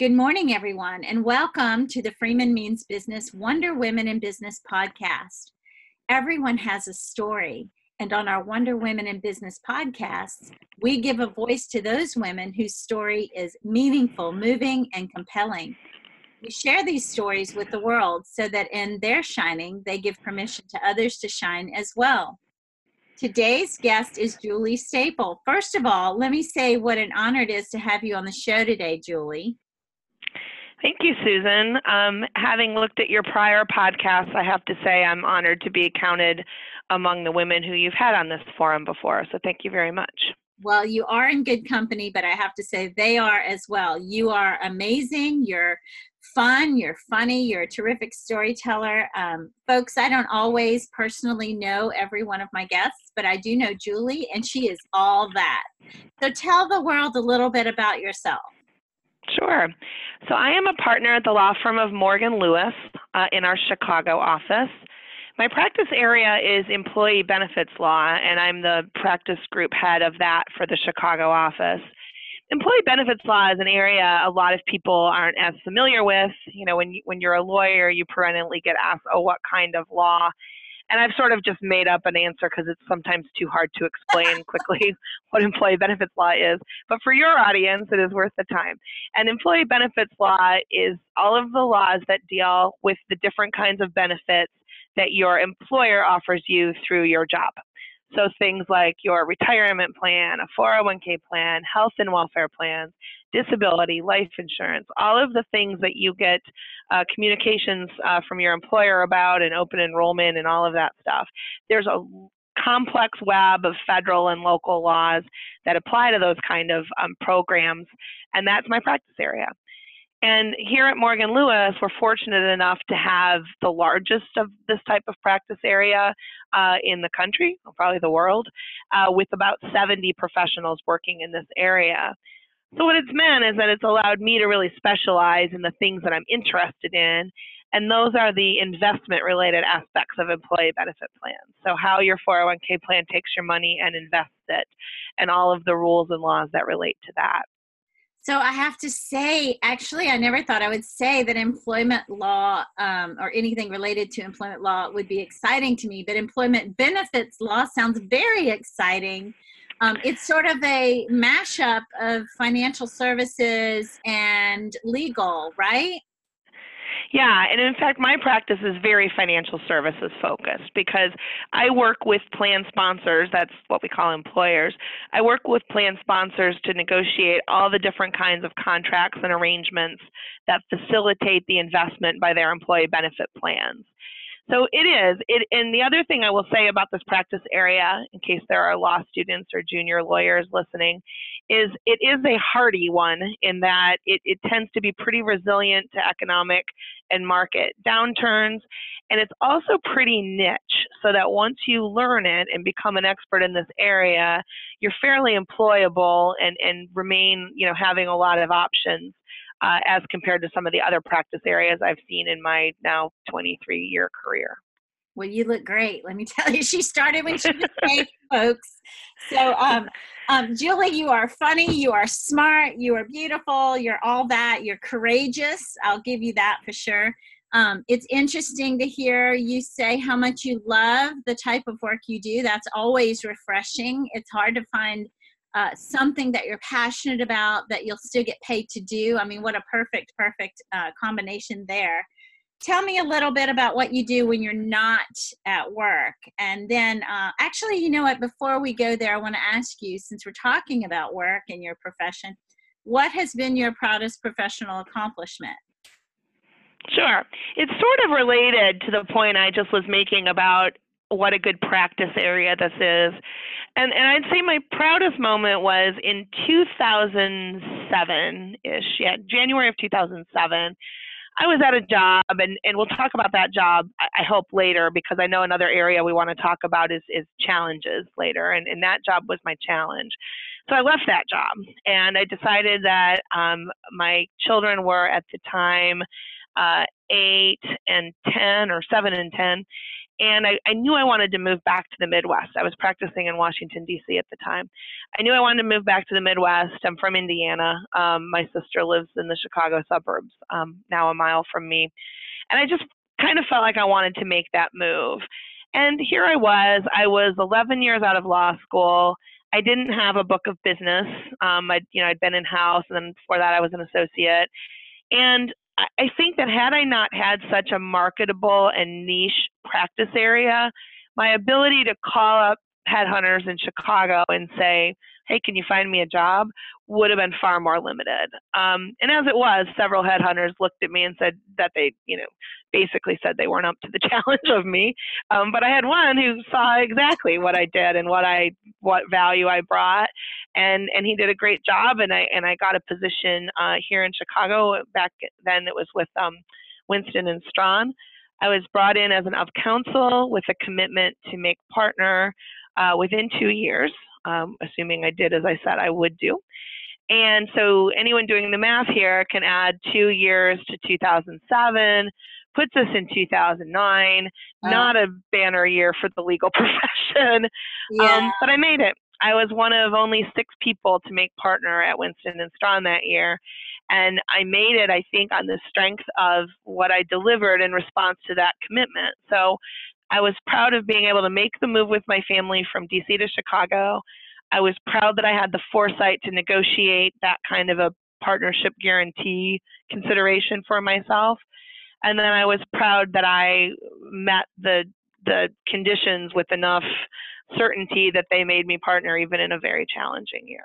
Good morning, everyone, and welcome to the Freeman Means Business Wonder Women in Business podcast. Everyone has a story, and on our Wonder Women in Business podcasts, we give a voice to those women whose story is meaningful, moving, and compelling. We share these stories with the world so that in their shining, they give permission to others to shine as well. Today's guest is Julie Stapel. First of all, let me say what an honor it is to have you on the show today, Julie. Thank you, Susan. Having looked at your prior podcasts, I have to say I'm honored to be counted among the women who you've had on this forum before. So thank you very much. Well, you are in good company, but I have to say they are as well. You are amazing. You're fun. You're funny. You're a terrific storyteller. Folks, I don't always personally know every one of my guests, but I do know Julie, and she is all that. So tell the world a little bit about yourself. Sure. So I am a partner at the law firm of Morgan Lewis in our Chicago office. My practice area is employee benefits law, and I'm the practice group head of that for the Chicago office. Employee benefits law is an area a lot of people aren't as familiar with. You know, when you're a lawyer, you perennially get asked, oh, what kind of law? And I've sort of just made up an answer because it's sometimes too hard to explain quickly what employee benefits law is. But for your audience, it is worth the time. And employee benefits law is all of the laws that deal with the different kinds of benefits that your employer offers you through your job. So things like your retirement plan, a 401k plan, health and welfare plans, disability, life insurance, all of the things that you get communications from your employer about, and open enrollment and all of that stuff. There's a complex web of federal and local laws that apply to those kind of programs, and that's my practice area. And here at Morgan Lewis, we're fortunate enough to have the largest of this type of practice area in the country, or probably the world, with about 70 professionals working in this area. So what it's meant is that it's allowed me to really specialize in the things that I'm interested in, and those are the investment-related aspects of employee benefit plans. So how your 401k plan takes your money and invests it, and all of the rules and laws that relate to that. So I have to say, actually, I never thought I would say that employment law or anything related to employment law would be exciting to me, but employment benefits law sounds very exciting. It's sort of a mashup of financial services and legal, right? Yeah, and in fact, my practice is very financial services focused because I work with plan sponsors, that's what we call employers. I work with plan sponsors to negotiate all the different kinds of contracts and arrangements that facilitate the investment by their employee benefit plans. So it is. And the other thing I will say about this practice area, in case there are law students or junior lawyers listening, is it is a hardy one in that it tends to be pretty resilient to economic and market downturns. And it's also pretty niche, so that once you learn it and become an expert in this area, you're fairly employable and remain, you know, having a lot of options. As compared to some of the other practice areas I've seen in my now 23-year career. Well, you look great. Let me tell you, she started when she was eight, folks. So, Julie, you are funny, you are smart, you are beautiful, you're all that, you're courageous. I'll give you that for sure. It's interesting to hear you say how much you love the type of work you do. That's always refreshing. It's hard to find something that you're passionate about that you'll still get paid to do. I mean, what a perfect combination there. Tell me a little bit about what you do when you're not at work. And then actually, you know what, before we go there, I want to ask you, since we're talking about work and your profession, what has been your proudest professional accomplishment? Sure. It's sort of related to the point I just was making about what a good practice area this is. And I'd say my proudest moment was in 2007-ish, January of 2007. I was at a job, and we'll talk about that job, I hope, later, because I know another area we want to talk about is challenges later, and that job was my challenge. So I left that job, and I decided that my children were, at the time, 8 and 10, or 7 and 10, And I knew I wanted to move back to the Midwest. I was practicing in Washington, D.C. at the time. I knew I wanted to move back to the Midwest. I'm from Indiana. My sister lives in the Chicago suburbs, now a mile from me. And I just kind of felt like I wanted to make that move. And here I was 11 years out of law school. I didn't have a book of business. I'd been in-house, and then before that I was an associate. And I think that had I not had such a marketable and niche practice area, my ability to call up headhunters in Chicago and say, hey, can you find me a job, would have been far more limited. And as it was, several headhunters looked at me and said that they, basically said they weren't up to the challenge of me. But I had one who saw exactly what I did and what value I brought, and he did a great job. And I got a position here in Chicago. Back then it was with Winston and Strawn. I was brought in as an of counsel with a commitment to make partner within 2 years, assuming I did as I said I would do. And so anyone doing the math here can add 2 years to 2007, puts us in 2009, not a banner year for the legal profession, but I made it. I was one of only 6 people to make partner at Winston & Strawn that year. And I made it, I think, on the strength of what I delivered in response to that commitment. So I was proud of being able to make the move with my family from DC to Chicago. I was proud that I had the foresight to negotiate that kind of a partnership guarantee consideration for myself. And then I was proud that I met the conditions with enough certainty that they made me partner even in a very challenging year.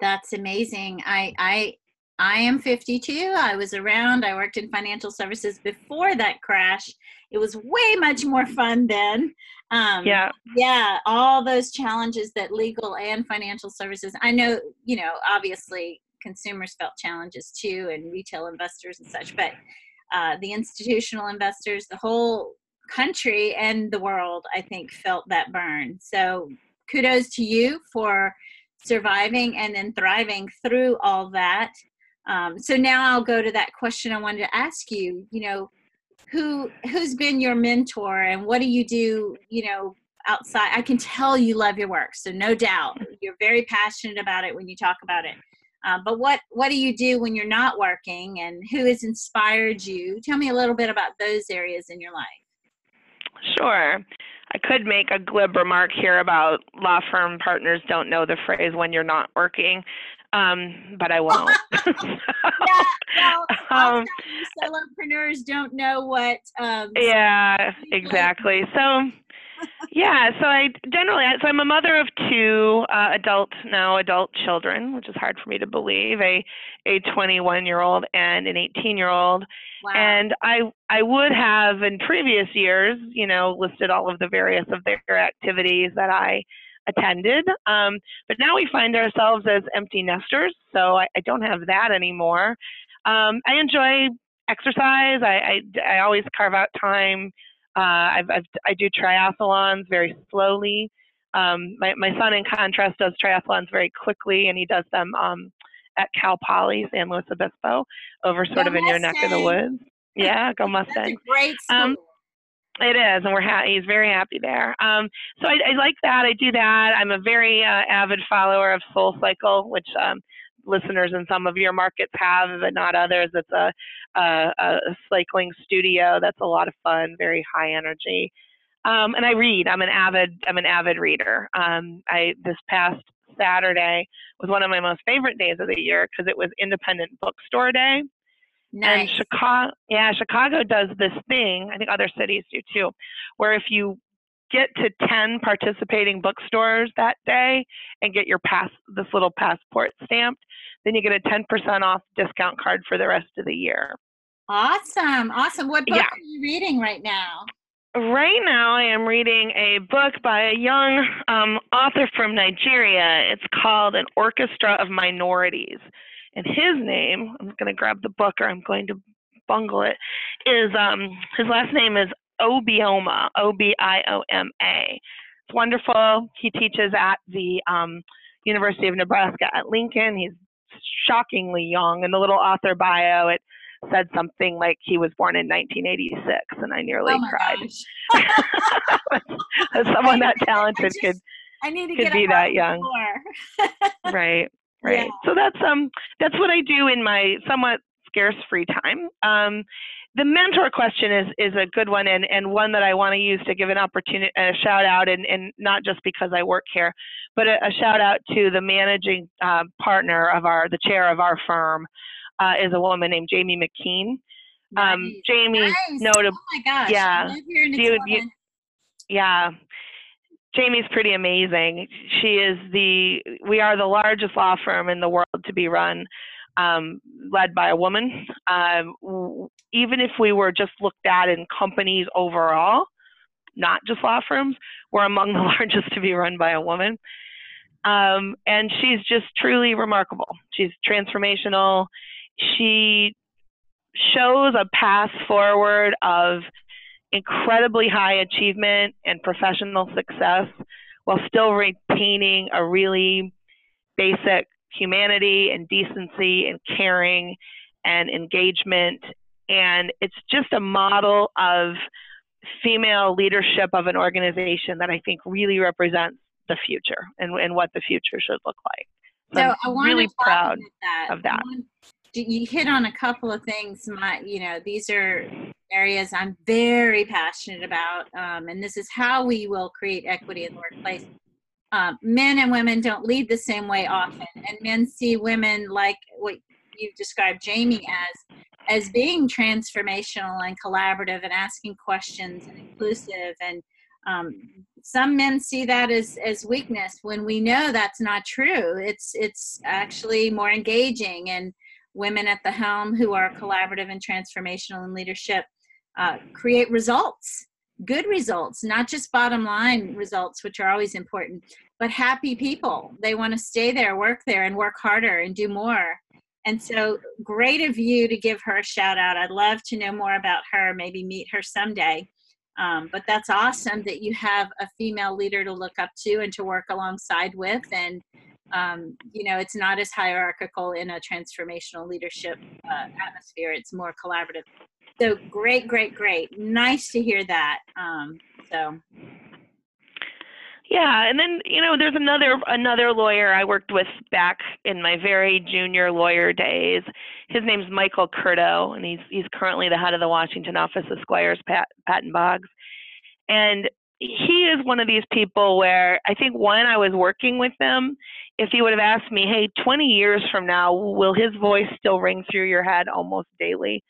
That's amazing. I am 52. I was around. I worked in financial services before that crash. It was way much more fun then. All those challenges that legal and financial services, I know, obviously consumers felt challenges too, and retail investors and such, but the institutional investors, the whole country and the world, I think, felt that burn. So kudos to you for surviving and then thriving through all that. So now I'll go to that question I wanted to ask you, who's been your mentor and what do you do, outside? I can tell you love your work. So no doubt you're very passionate about it when you talk about it. But what do you do when you're not working, and who has inspired you? Tell me a little bit about those areas in your life. Sure. I could make a glib remark here about law firm partners don't know the phrase when you're not working. But I won't. Solopreneurs don't know what. Exactly. So I generally, I'm a mother of 2 adult children, which is hard for me to believe, a 21-year-old and an 18-year-old. Wow. And I would have in previous years, listed all of the various of their activities that I attended. But now we find ourselves as empty nesters. So I don't have that anymore. I enjoy exercise. I always carve out time. I do triathlons very slowly. My son, in contrast, does triathlons very quickly, and he does them at Cal Poly San Luis Obispo over sort of in your neck of the woods. Yeah, go Mustang. That's a great school. It is, and he's very happy there. So I like that. I do that. I'm a very avid follower of SoulCycle, which listeners in some of your markets have, but not others. It's a cycling studio that's a lot of fun, very high energy. And I read. I'm an avid reader. This past Saturday was one of my most favorite days of the year because it was Independent Bookstore Day. Nice. And Chicago does this thing, I think other cities do too, where if you get to 10 participating bookstores that day and get your this little passport stamped, then you get a 10% off discount card for the rest of the year. Awesome. What book are you reading right now? Right now I am reading a book by a young author from Nigeria. It's called An Orchestra of Minorities. And his name, I'm going to grab the book or I'm going to bungle it, is his last name is Obioma, O-B-I-O-M-A. It's wonderful. He teaches at the University of Nebraska at Lincoln. He's shockingly young. In the little author bio, it said something like he was born in 1986, and I nearly cried. Someone that talented could be that young. Right, right. Yeah. So that's what I do in my somewhat scarce free time. The mentor question is a good one, and one that I want to use to give an opportunity, a shout out, and not just because I work here, but a shout out to the managing partner of the chair of our firm, is a woman named Jami McKeon. Nice. Jami's notable. Oh my gosh. Yeah. I live here in yeah. Jami's pretty amazing. We are the largest law firm in the world to be run, led by a woman. Even if we were just looked at in companies overall, not just law firms, we're among the largest to be run by a woman. And she's just truly remarkable. She's transformational. She shows a path forward of incredibly high achievement and professional success while still retaining a really basic humanity and decency and caring and engagement. And it's just a model of female leadership of an organization that I think really represents the future and what the future should look like. So I'm really proud of that. You hit on a couple of things. These are areas I'm very passionate about. And this is how we will create equity in the workplace. Men and women don't lead the same way often, and men see women like what you described Jami as being transformational and collaborative and asking questions and inclusive. And some men see that as weakness, when we know that's not true. It's actually more engaging, and women at the helm who are collaborative and transformational in leadership create results. Good results, not just bottom line results, which are always important, but happy people. They want to stay there, work there, and work harder and do more. And so great of you to give her a shout out. I'd love to know more about her, maybe meet her someday. But that's awesome that you have a female leader to look up to and to work alongside with. And, it's not as hierarchical in a transformational leadership atmosphere. It's more collaborative. So great. Nice to hear that. Yeah. And then, there's another lawyer I worked with back in my very junior lawyer days. His name's Michael Curto, and he's currently the head of the Washington office of Squire Patton Boggs. And he is one of these people where I think when I was working with him, if he would have asked me, hey, 20 years from now, will his voice still ring through your head almost daily?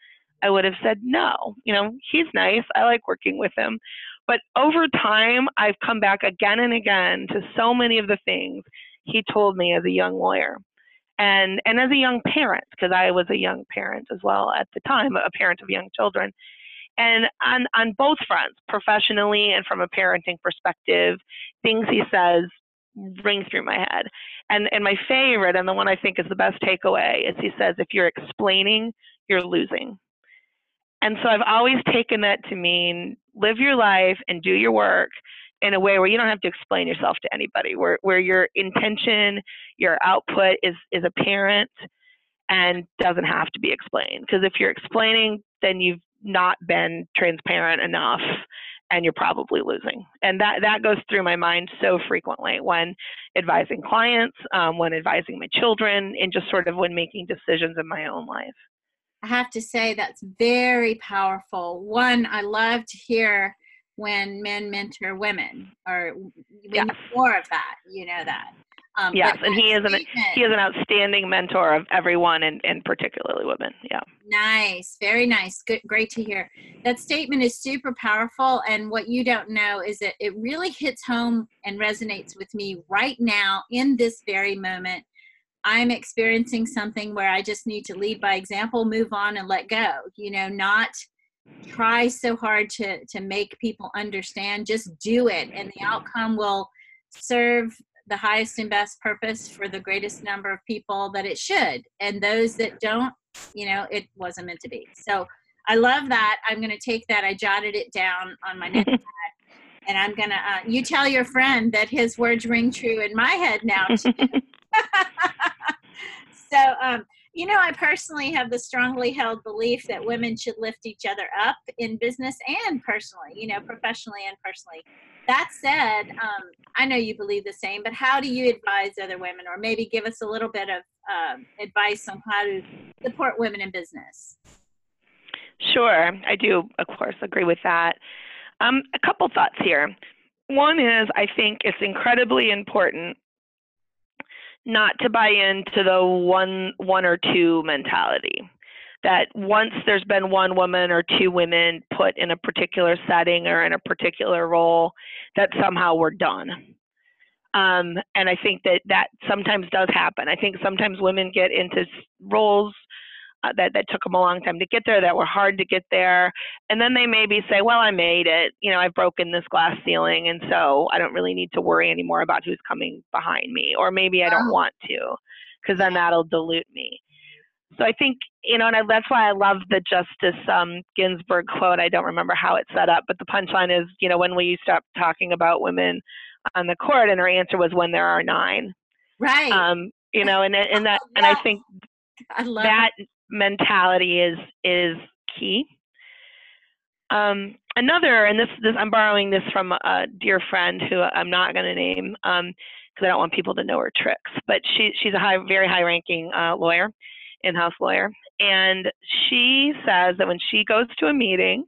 I would have said no. He's nice. I like working with him. But over time, I've come back again and again to so many of the things he told me as a young lawyer and as a young parent, because I was a young parent as well at the time, a parent of young children. And on both fronts, professionally and from a parenting perspective, things he says ring through my head. And my favorite, and the one I think is the best takeaway, is he says, if you're explaining, you're losing. And so I've always taken that to mean live your life and do your work in a way where you don't have to explain yourself to anybody, where your intention, your output is apparent and doesn't have to be explained. Because if you're explaining, then you've not been transparent enough and you're probably losing. And that goes through my mind so frequently when advising clients, when advising my children, and just sort of when making decisions in my own life. I have to say that's very powerful. One, I love to hear when men mentor women, or we need more of that. Yes, and he is an outstanding mentor of everyone, and particularly women. Yeah. Nice, very nice. Good, great to hear. That statement is super powerful. And what you don't know is that it really hits home and resonates with me right now in this very moment. I'm experiencing something where I just need to lead by example, move on, and let go, not try so hard to make people understand, just do it. And the outcome will serve the highest and best purpose for the greatest number of people that it should. And those that don't, it wasn't meant to be. So I love that. I'm going to take that. I jotted it down on my notepad. And I'm going to, you tell your friend that his words ring true in my head now too. So, You know, I personally have the strongly held belief that women should lift each other up in business and personally, you know, professionally and personally. That said, I know you believe the same, but how do you advise other women, or maybe give us a little bit of advice on how to support women in business? Sure. I do, of course, agree with that. A couple thoughts here. One is, I think it's incredibly important not to buy into the one or two mentality, that once there's been one woman or two women put in a particular setting or in a particular role, that somehow we're done. And I think that sometimes does happen. I think sometimes women get into roles that took them a long time to get there, that were hard to get there. And then they maybe say, well, I made it, you know, I've broken this glass ceiling, and so I don't really need to worry anymore about who's coming behind me, or maybe I don't want to, because then that'll dilute me. So I think, you know, and that's why I love the Justice Ginsburg quote. I don't remember how it's set up, but the punchline is, you know, when will you stop talking about women on the court? And her answer was, when there are nine. Right. You know, and that, and I think that mentality is key. Another, and this I'm borrowing this from a dear friend who I'm not going to name, because I don't want people to know her tricks, but she's a very high ranking lawyer, in-house lawyer, and she says that when she goes to a meeting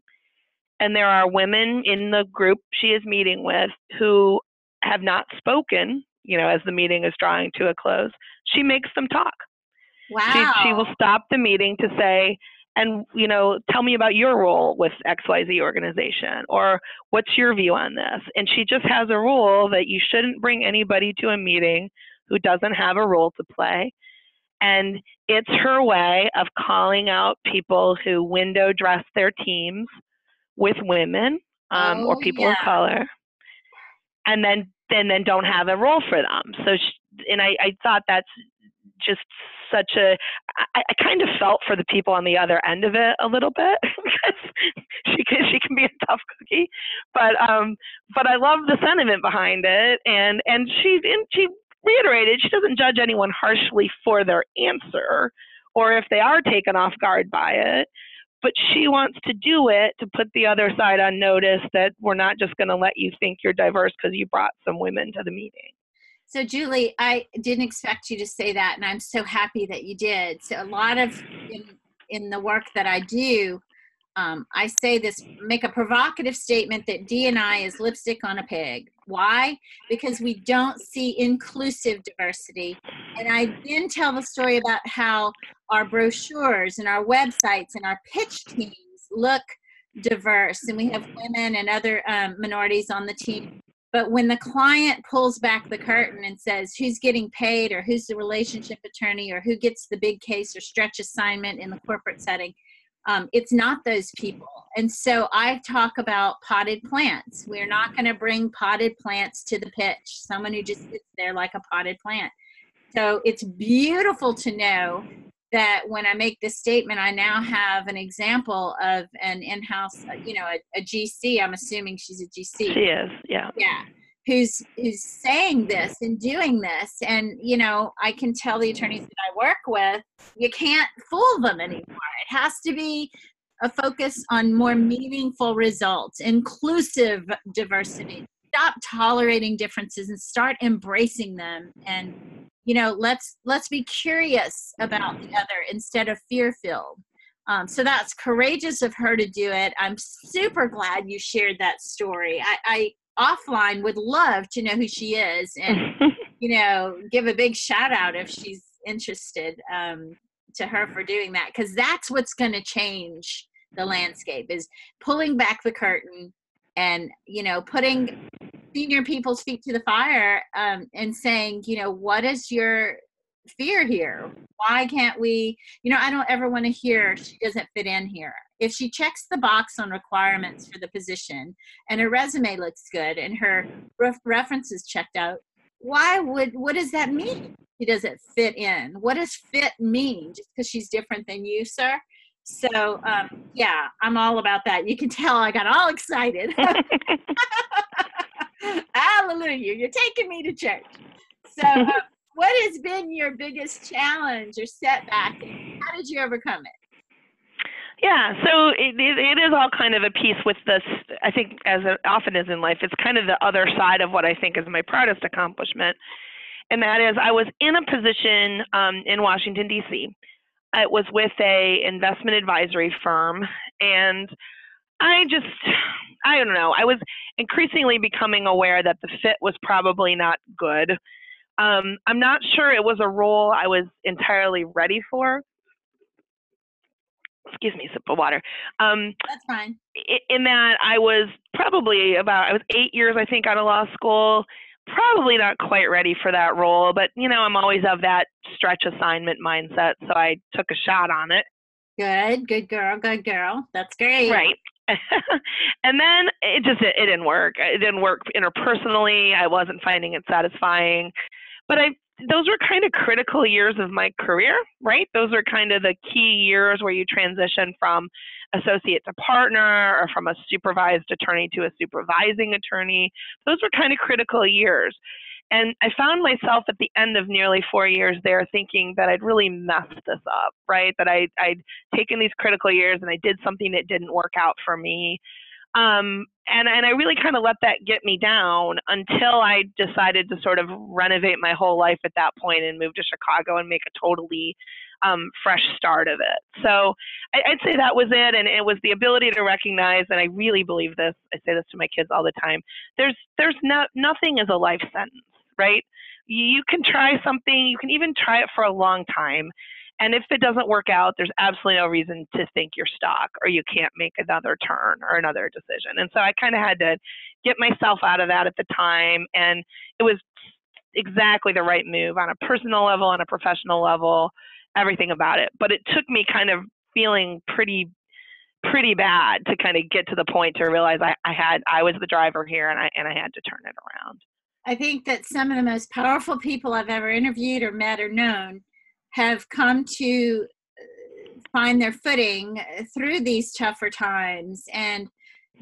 and there are women in the group she is meeting with who have not spoken, you know, as the meeting is drawing to a close, she makes them talk. Wow. She will stop the meeting to say, and, you know, tell me about your role with XYZ organization, or what's your view on this? And she just has a rule that you shouldn't bring anybody to a meeting who doesn't have a role to play. And it's her way of calling out people who window dress their teams with women or people of color, and then don't have a role for them. So, I thought that's just such a, I kind of felt for the people on the other end of it a little bit, because she can be a tough cookie, but I love the sentiment behind it, and she reiterated, she doesn't judge anyone harshly for their answer or if they are taken off guard by it, but she wants to do it to put the other side on notice that we're not just going to let you think you're diverse because you brought some women to the meeting. So Julie, I didn't expect you to say that, and I'm so happy that you did. So a lot of, in the work that I do, I say this, make a provocative statement that D&I is lipstick on a pig. Why? Because we don't see inclusive diversity. And I then tell the story about how our brochures and our websites and our pitch teams look diverse, and we have women and other minorities on the team. But when the client pulls back the curtain and says, who's getting paid, or who's the relationship attorney, or who gets the big case or stretch assignment in the corporate setting, it's not those people. And so I talk about potted plants. We're not going to bring potted plants to the pitch, someone who just sits there like a potted plant. So it's beautiful to know that when I make this statement, I now have an example of an in-house, you know, a GC. I'm assuming she's a GC. She is, yeah. Yeah. Who's saying this and doing this. And, you know, I can tell the attorneys that I work with, you can't fool them anymore. It has to be a focus on more meaningful results, inclusive diversity. Stop tolerating differences and start embracing them. And, you know, let's be curious about the other instead of fear-filled. So that's courageous of her to do it. I'm super glad you shared that story. I offline would love to know who she is, and you know, give a big shout out if she's interested to her for doing that, because that's what's going to change the landscape, is pulling back the curtain and, you know, putting senior people's feet to the fire and saying, you know, what is your fear here? Why can't we, you know, I don't ever want to hear she doesn't fit in here. If she checks the box on requirements for the position and her resume looks good and her references checked out, what does that mean? She doesn't fit in. What does fit mean? Just because she's different than you, sir? So, yeah, I'm all about that. You can tell I got all excited. Hallelujah. You're taking me to church. So, What has been your biggest challenge or setback? How did you overcome it? Yeah, so it is all kind of a piece with this, I think, as often is in life, it's kind of the other side of what I think is my proudest accomplishment. And that is, I was in a position in Washington, D.C. It was with a investment advisory firm, and I don't know, I was increasingly becoming aware that the fit was probably not good. I'm not sure it was a role I was entirely ready for. Excuse me, sip of water. That's fine. In that I was probably I was 8 years, I think, out of law school, probably not quite ready for that role, but you know, I'm always of that stretch assignment mindset. So I took a shot on it. Good girl. That's great. Right. And then it didn't work. It didn't work interpersonally. I wasn't finding it satisfying, but those were kind of critical years of my career, right? Those are kind of the key years where you transition from associate to partner, or from a supervised attorney to a supervising attorney. Those were kind of critical years. And I found myself at the end of nearly 4 years there thinking that I'd really messed this up, right? That I'd taken these critical years and I did something that didn't work out for me. And I really kind of let that get me down until I decided to sort of renovate my whole life at that point and move to Chicago and make a totally fresh start of it. So I'd say that was it. And it was the ability to recognize, and I really believe this, I say this to my kids all the time, nothing is a life sentence, right? You can try something, you can even try it for a long time. And if it doesn't work out, there's absolutely no reason to think you're stuck or you can't make another turn or another decision. And so I kind of had to get myself out of that at the time. And it was exactly the right move on a personal level, on a professional level, everything about it. But it took me kind of feeling pretty bad to kind of get to the point to realize I was the driver here and I had to turn it around. I think that some of the most powerful people I've ever interviewed or met or known have come to find their footing through these tougher times, and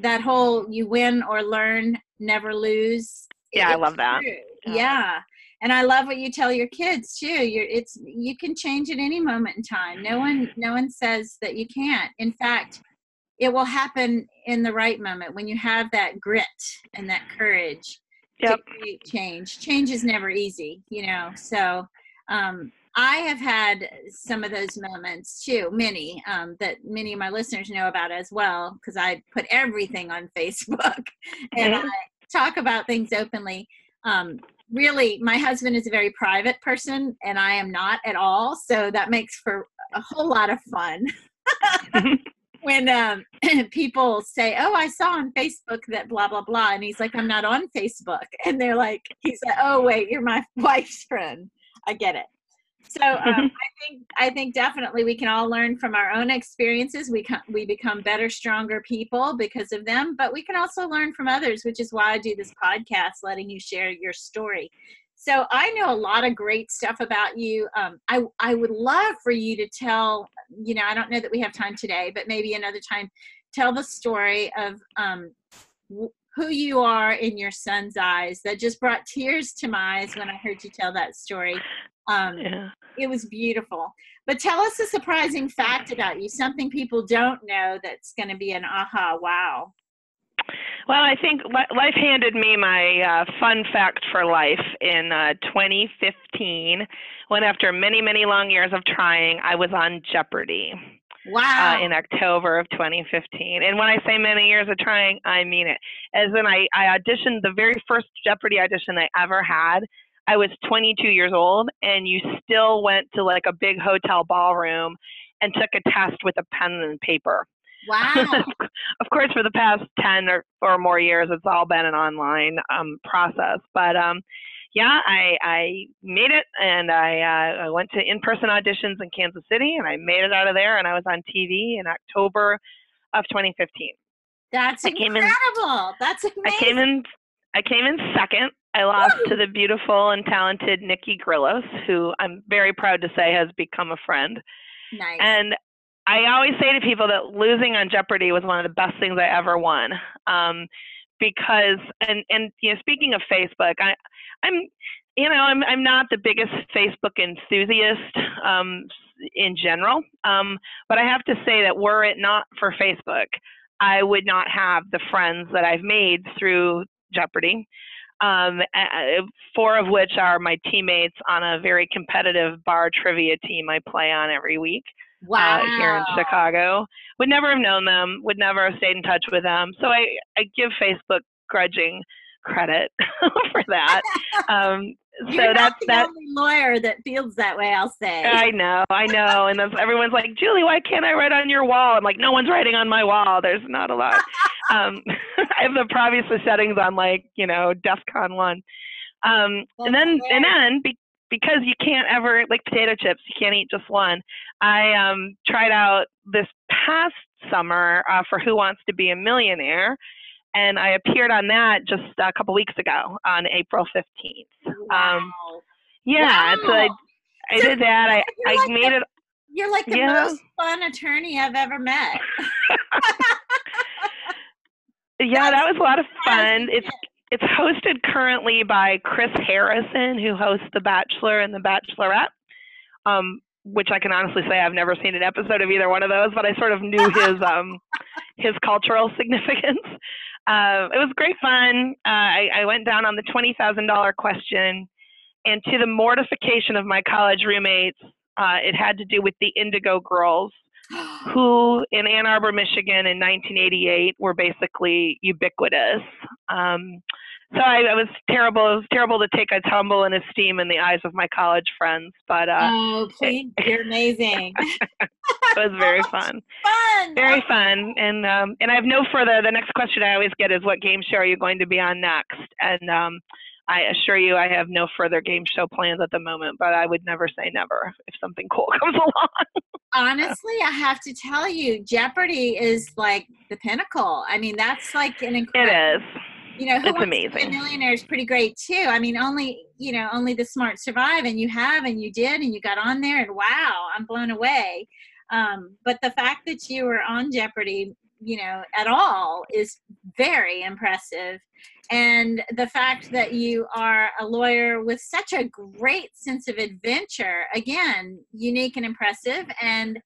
that whole you win or learn, never lose. Yeah, I love that. Yeah. And I love what you tell your kids too. You can change at any moment in time. No one says that you can't. In fact, it will happen in the right moment when you have that grit and that courage to create change. Change is never easy, you know, so, I have had some of those moments too, many, that many of my listeners know about as well, because I put everything on Facebook and I talk about things openly. Really, my husband is a very private person and I am not at all. So that makes for a whole lot of fun when people say, oh, I saw on Facebook that blah, blah, blah. And he's like, I'm not on Facebook. And they're like, he's like, oh, wait, you're my wife's friend. I get it. So I think definitely we can all learn from our own experiences. We become better, stronger people because of them, but we can also learn from others, which is why I do this podcast, letting you share your story. So I know a lot of great stuff about you. I would love for you to tell, you know, I don't know that we have time today, but maybe another time, tell the story of who you are in your son's eyes. That just brought tears to my eyes when I heard you tell that story. It was beautiful. But tell us a surprising fact about you, something people don't know that's going to be an aha, wow. Well, I think life handed me my fun fact for life in 2015, when after many, many long years of trying, I was on Jeopardy. Wow. In October of 2015. And when I say many years of trying, I mean it. As in, I auditioned the very first Jeopardy audition I ever had. I was 22 years old, and you still went to like a big hotel ballroom and took a test with a pen and paper. Wow. Of course, for the past 10 or more years, it's all been an online process. But I made it, and I went to in-person auditions in Kansas City, and I made it out of there, and I was on TV in October of 2015. That's incredible. That's amazing. I came in second. I lost to the beautiful and talented Nikki Grillos, who I'm very proud to say has become a friend. Nice. And I always say to people that losing on Jeopardy was one of the best things I ever won. Because, and you know, speaking of Facebook, I'm you know, I'm not the biggest Facebook enthusiast in general, but I have to say that were it not for Facebook, I would not have the friends that I've made through Jeopardy, four of which are my teammates on a very competitive bar trivia team I play on every week. Wow. Here in Chicago. Would never have known them, would never have stayed in touch with them. So I give Facebook grudging credit for that. You're so not the only lawyer that feels that way, I'll say. I know. And everyone's like, Julie, why can't I write on your wall? I'm like, no one's writing on my wall. There's not a lot. I have the privacy settings on, like, you know, DEFCON 1. Because you can't ever, like potato chips, you can't eat just one. I tried out this past summer for Who Wants to Be a Millionaire, and I appeared on that just a couple weeks ago on April 15th. Wow. Yeah, wow. So I did that. I made it. You're like the most fun attorney I've ever met. Yeah, that was a lot of fun. It's hosted currently by Chris Harrison, who hosts The Bachelor and The Bachelorette, which I can honestly say I've never seen an episode of either one of those, but I sort of knew his cultural significance. It was great fun. I went down on the $20,000 question, and to the mortification of my college roommates, it had to do with the Indigo Girls, who in Ann Arbor, Michigan in 1988 were basically ubiquitous. So I was terrible. It was terrible to take a tumble in esteem in the eyes of my college friends. But you're amazing. It was very fun. Very fun. And I have no further. The next question I always get is, what game show are you going to be on next? And I assure you, I have no further game show plans at the moment, but I would never say never if something cool comes along. Honestly, I have to tell you, Jeopardy is like the pinnacle. I mean, that's like an incredible. It is. You know, Who Wants to Be a Millionaire is pretty great too. I mean, only the smart survive, and you have, and you did, and you got on there, and wow, I'm blown away. But the fact that you were on Jeopardy, you know, at all is very impressive. And the fact that you are a lawyer with such a great sense of adventure, again, unique and impressive, and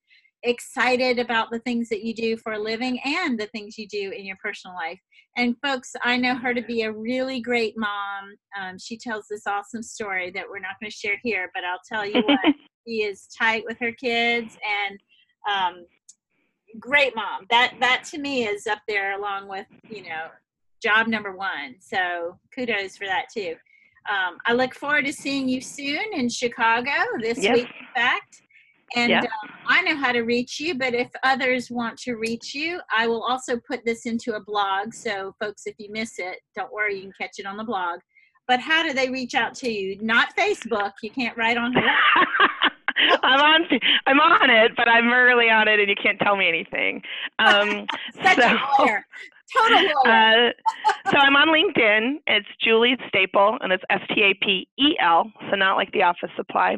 excited about the things that you do for a living and the things you do in your personal life. And folks, I know her to be a really great mom. She tells this awesome story that we're not going to share here, but I'll tell you what, she is tight with her kids and great mom. That to me is up there along with, you know, job number one. So kudos for that too. I look forward to seeing you soon in Chicago this week, in fact. And I know how to reach you, but if others want to reach you, I will also put this into a blog. So folks, if you miss it, don't worry, you can catch it on the blog. But how do they reach out to you? Not Facebook. You can't write on her. I'm on it, but I'm rarely on it, and you can't tell me anything. Such a lawyer. Total lawyer. So I'm on LinkedIn. It's Julie Stapel, and it's Stapel, so not like the office supply.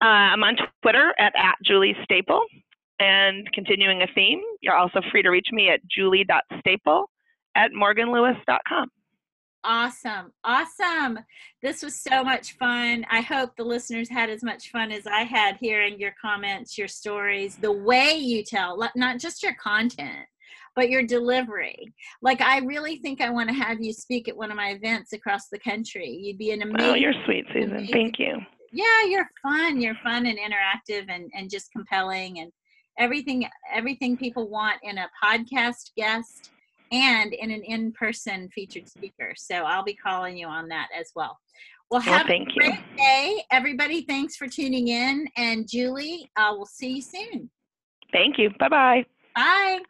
I'm on Twitter at Julie Stapel. And continuing a theme, you're also free to reach me at julie.stapel@morganlewis.com. Awesome. This was so much fun. I hope the listeners had as much fun as I had hearing your comments, your stories, the way you tell, not just your content, but your delivery. Like, I really think I want to have you speak at one of my events across the country. You'd be an amazing. Oh, you're sweet, Susan. Amazing. Thank you. Yeah, you're fun. You're fun and interactive and just compelling and everything people want in a podcast guest and in an in-person featured speaker. So I'll be calling you on that as well. Well, have a great day. Everybody, thanks for tuning in. And Julie, we'll see you soon. Thank you. Bye-bye. Bye.